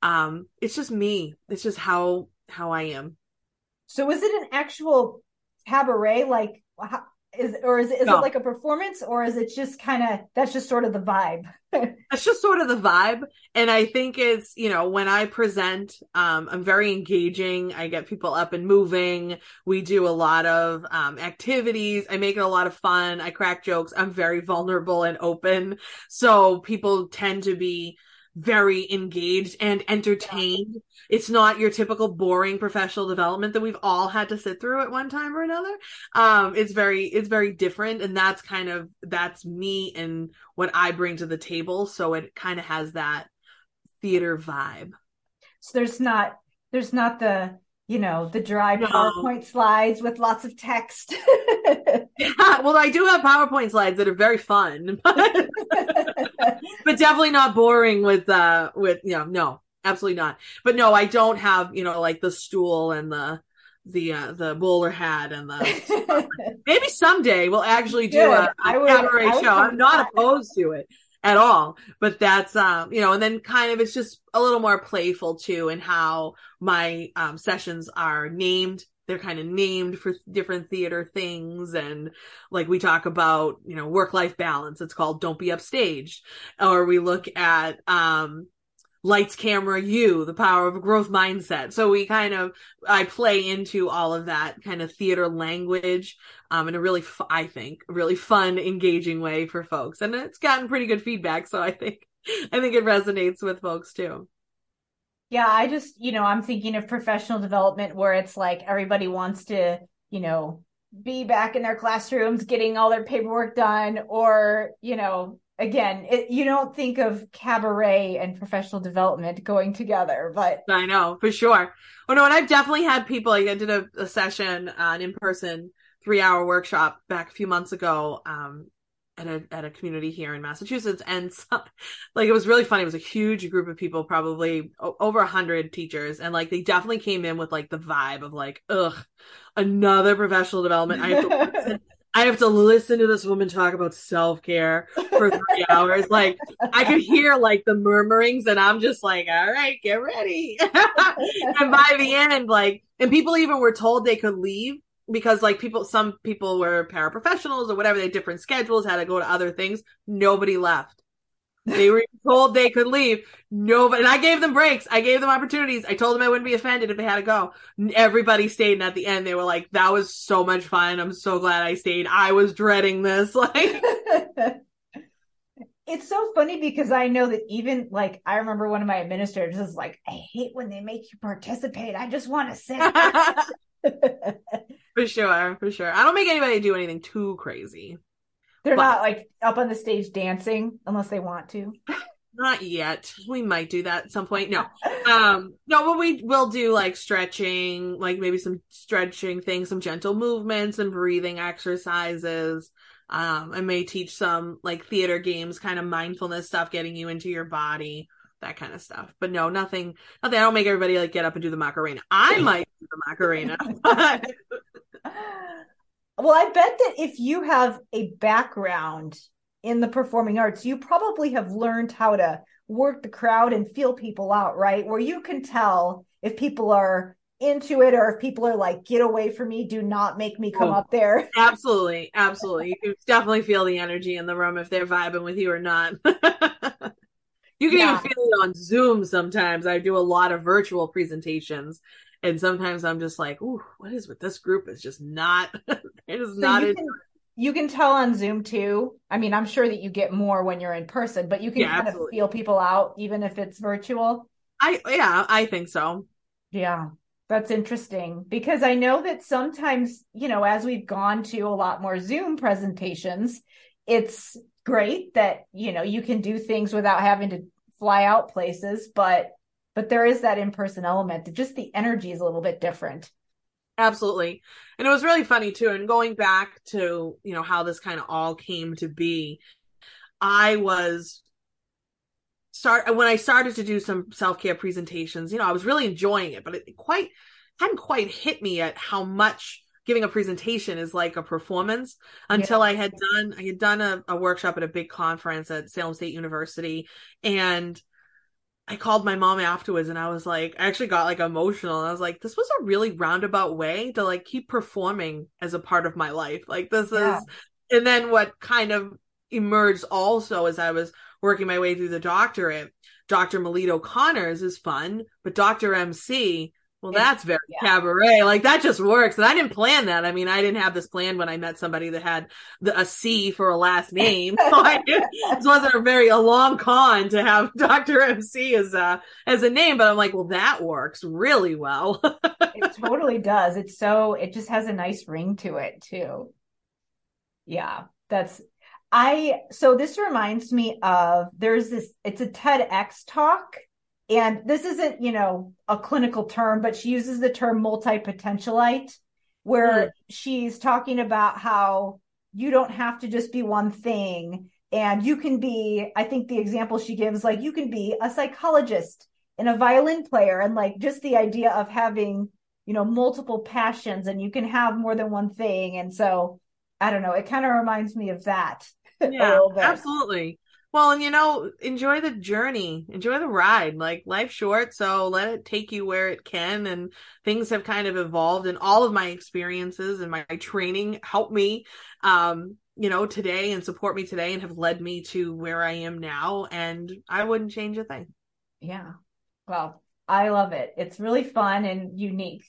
um, it's just me. It's just how, how I am. So is it an actual cabaret, like how, is or is, is no. it like a performance, or is it just kind of that's just sort of the vibe? That's just sort of the vibe. And I think it's, you know, when I present, um, I'm very engaging. I get people up and moving. We do a lot of um, activities. I make it a lot of fun. I crack jokes. I'm very vulnerable and open. So people tend to be very engaged and entertained. It's not your typical boring professional development that we've all had to sit through at one time or another. Um, it's very, it's very different. And that's kind of, that's me and what I bring to the table. So it kind of has that theater vibe. So there's not, there's not the, you know, the dry no. PowerPoint slides with lots of text. Yeah, well, I do have PowerPoint slides that are very fun, but, but definitely not boring with, uh, with, you know, no, absolutely not. But no, I don't have, you know, like the stool and the, the, uh, the bowler hat and the, maybe someday we'll actually do Good. a, a I would, cabaret I would show. I'm not opposed to it at all, but that's, um, you know, and then kind of, it's just a little more playful too, in how my, um, sessions are named. They're kind of named for different theater things. And like we talk about, you know, work-life balance, it's called Don't Be Upstaged. Or we look at, um, Lights, Camera, You, the power of a growth mindset. So we kind of, I play into all of that kind of theater language, um, in a really, f- I think, really fun, engaging way for folks. And it's gotten pretty good feedback. So I think, I think it resonates with folks too. Yeah. I just, you know, I'm thinking of professional development where it's like, everybody wants to, you know, be back in their classrooms, getting all their paperwork done, or, you know, Again, it, you don't think of cabaret and professional development going together, but I know for sure. Oh no, and I've definitely had people. Like I did a, a session, uh, an in-person three-hour workshop back a few months ago, um, at a at a community here in Massachusetts, and some, like, it was really funny. It was a huge group of people, probably over a hundred teachers, and like they definitely came in with like the vibe of like, ugh, another professional development. I have to listen, I have to listen to this woman talk about self-care for three hours. Like, I could hear like the murmurings, and I'm just like, all right, get ready. And by the end, like, and people even were told they could leave, because like people, some people were paraprofessionals or whatever, they had different schedules, had to go to other things. Nobody left. They were told they could leave. Nobody. And I gave them breaks. I gave them opportunities. I told them I wouldn't be offended if they had to go. Everybody stayed. And at the end, they were like, that was so much fun. I'm so glad I stayed. I was dreading this. Like, it's so funny because I know that even like, I remember one of my administrators was like, I hate when they make you participate. I just want to sit. For sure, for sure. I don't make anybody do anything too crazy. They're but... not like up on the stage dancing unless they want to. Not yet. We might do that at some point. No. Um, no, but we will do like stretching, like maybe some stretching things, some gentle movements and breathing exercises. Um, I may teach some like theater games, kind of mindfulness stuff, getting you into your body, that kind of stuff. But no, nothing, nothing. I don't make everybody like get up and do the Macarena. I might do the Macarena. But... Well, I bet that if you have a background in the performing arts, you probably have learned how to work the crowd and feel people out, right? Where you can tell if people are into it or if people are like, get away from me, do not make me come oh, up there. Absolutely. Absolutely. You can definitely feel the energy in the room if they're vibing with you or not. You can yeah. even feel it on Zoom sometimes. I do a lot of virtual presentations, and sometimes I'm just like, ooh, what is with this group? It's just not, it is so not. You can, you can tell on Zoom too. I mean, I'm sure that you get more when you're in person, but you can yeah, kind absolutely. of feel people out even if it's virtual. I Yeah, I think so. Yeah, that's interesting because I know that sometimes, you know, as we've gone to a lot more Zoom presentations, it's great that, you know, you can do things without having to fly out places, but but there is that in-person element. Just the energy is a little bit different. Absolutely. And it was really funny too. And going back to, you know, how this kind of all came to be, I was start when I started to do some self-care presentations, you know, I was really enjoying it, but it quite hadn't quite hit me at how much giving a presentation is like a performance until yeah. I had done, I had done a, a workshop at a big conference at Salem State University. And I called my mom afterwards and I was like, I actually got like emotional. And I was like, this was a really roundabout way to like keep performing as a part of my life. Like this yeah. is, and then what kind of emerged also as I was working my way through the doctorate, Doctor Melito-Connors is fun, but Doctor M C, well, that's very yeah. cabaret. Like that just works. And I didn't plan that. I mean, I didn't have this planned when I met somebody that had the, a C for a last name. So I, this wasn't a very a long con to have Doctor M C as a, as a name, but I'm like, well, that works really well. It totally does. It's so, it just has a nice ring to it too. Yeah, that's I, so this reminds me of, there's this, it's a TEDx talk. And this isn't, you know, a clinical term, but she uses the term multi-potentialite, where mm. she's talking about how you don't have to just be one thing. And you can be, I think the example she gives, like you can be a psychologist and a violin player. And like just the idea of having, you know, multiple passions and you can have more than one thing. And so, I don't know, it kind of reminds me of that. Yeah, absolutely. Well, and you know, enjoy the journey, enjoy the ride, like life's short. So let it take you where it can. And things have kind of evolved, and all of my experiences and my training helped me, um, you know, today and support me today and have led me to where I am now. And I wouldn't change a thing. Yeah. Well, I love it. It's really fun and unique.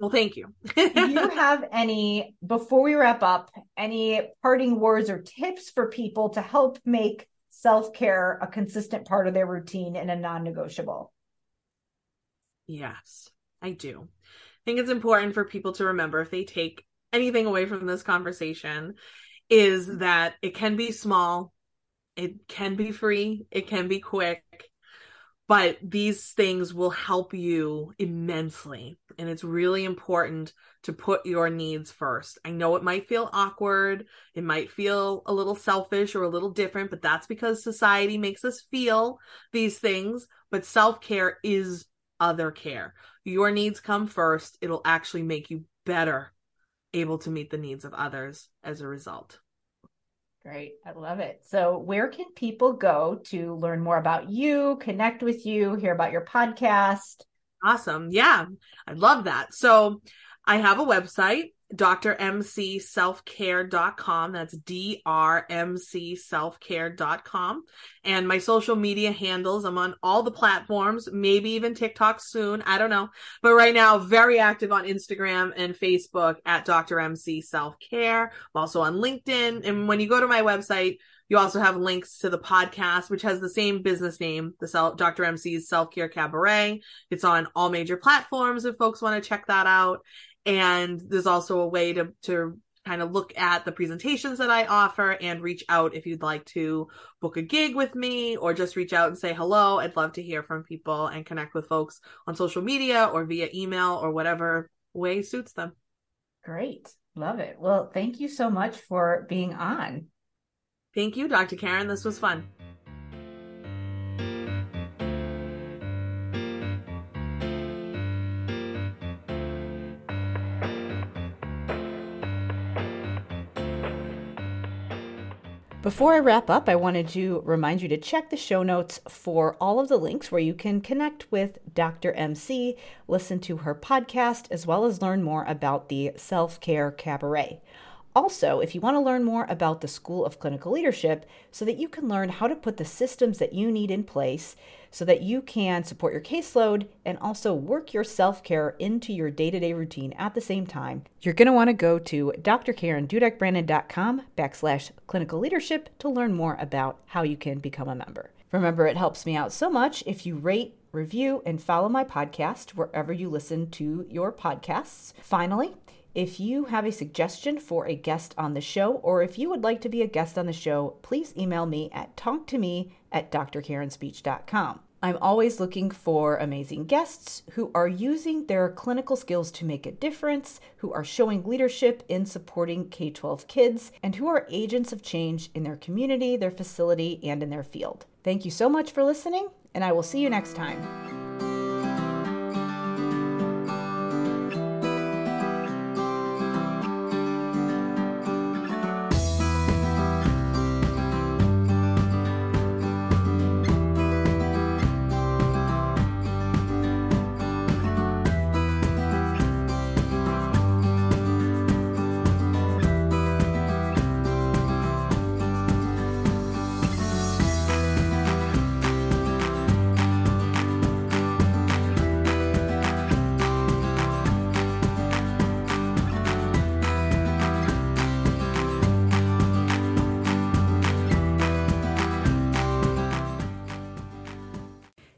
Well, thank you. Do you have any, before we wrap up, any parting words or tips for people to help make self-care a consistent part of their routine and a non-negotiable? Yes, I do. I think it's important for people to remember, if they take anything away from this conversation, is that it can be small, it can be free, it can be quick, But these things will help you immensely. And it's really important to put your needs first. I know it might feel awkward. It might feel a little selfish or a little different, but that's because society makes us feel these things. But self-care is other care. Your needs come first. It'll actually make you better able to meet the needs of others as a result. Great. I love it. So where can people go to learn more about you, connect with you, hear about your podcast? Awesome. Yeah, I love that. So I have a website, D R M C self care dot com. That's D R M C self care dot com. And my social media handles, I'm on all the platforms, maybe even TikTok soon. I don't know. But right now, very active on Instagram and Facebook at D R M C self care. I'm also on LinkedIn. And when you go to my website, you also have links to the podcast, which has the same business name, the Doctor M C's Self-Care Cabaret. It's on all major platforms if folks want to check that out. And there's also a way to, to kind of look at the presentations that I offer and reach out if you'd like to book a gig with me or just reach out and say hello. I'd love to hear from people and connect with folks on social media or via email or whatever way suits them. Great. Love it. Well, thank you so much for being on. Thank you, Doctor Karen. This was fun. Before I wrap up, I wanted to remind you to check the show notes for all of the links where you can connect with Doctor M C, listen to her podcast, as well as learn more about the Self-Care Cabaret. Also, if you want to learn more about the School of Clinical Leadership so that you can learn how to put the systems that you need in place so that you can support your caseload and also work your self-care into your day-to-day routine at the same time, you're going to want to go to drkarendudekbrandon.com backslash clinical leadership to learn more about how you can become a member. Remember, it helps me out so much if you rate, review, and follow my podcast wherever you listen to your podcasts. Finally, if you have a suggestion for a guest on the show, or if you would like to be a guest on the show, please email me at talktome at drkarenspeech.com. I'm always looking for amazing guests who are using their clinical skills to make a difference, who are showing leadership in supporting K through twelve kids, and who are agents of change in their community, their facility, and in their field. Thank you so much for listening, and I will see you next time.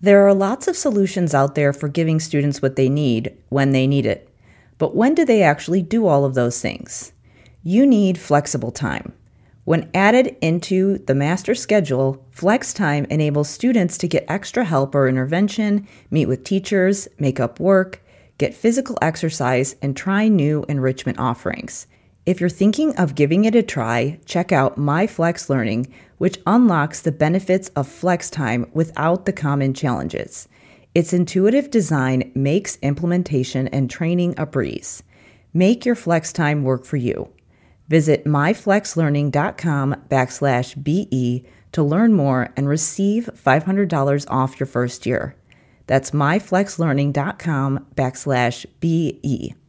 There are lots of solutions out there for giving students what they need when they need it, but when do they actually do all of those things? You need flexible time. When added into the master schedule, flex time enables students to get extra help or intervention, meet with teachers, make up work, get physical exercise, and try new enrichment offerings. If you're thinking of giving it a try, check out MyFlex Learning, which unlocks the benefits of flex time without the common challenges. Its intuitive design makes implementation and training a breeze. Make your flex time work for you. Visit myflexlearning.com backslash BE to learn more and receive five hundred dollars off your first year. That's myflexlearning.com backslash BE.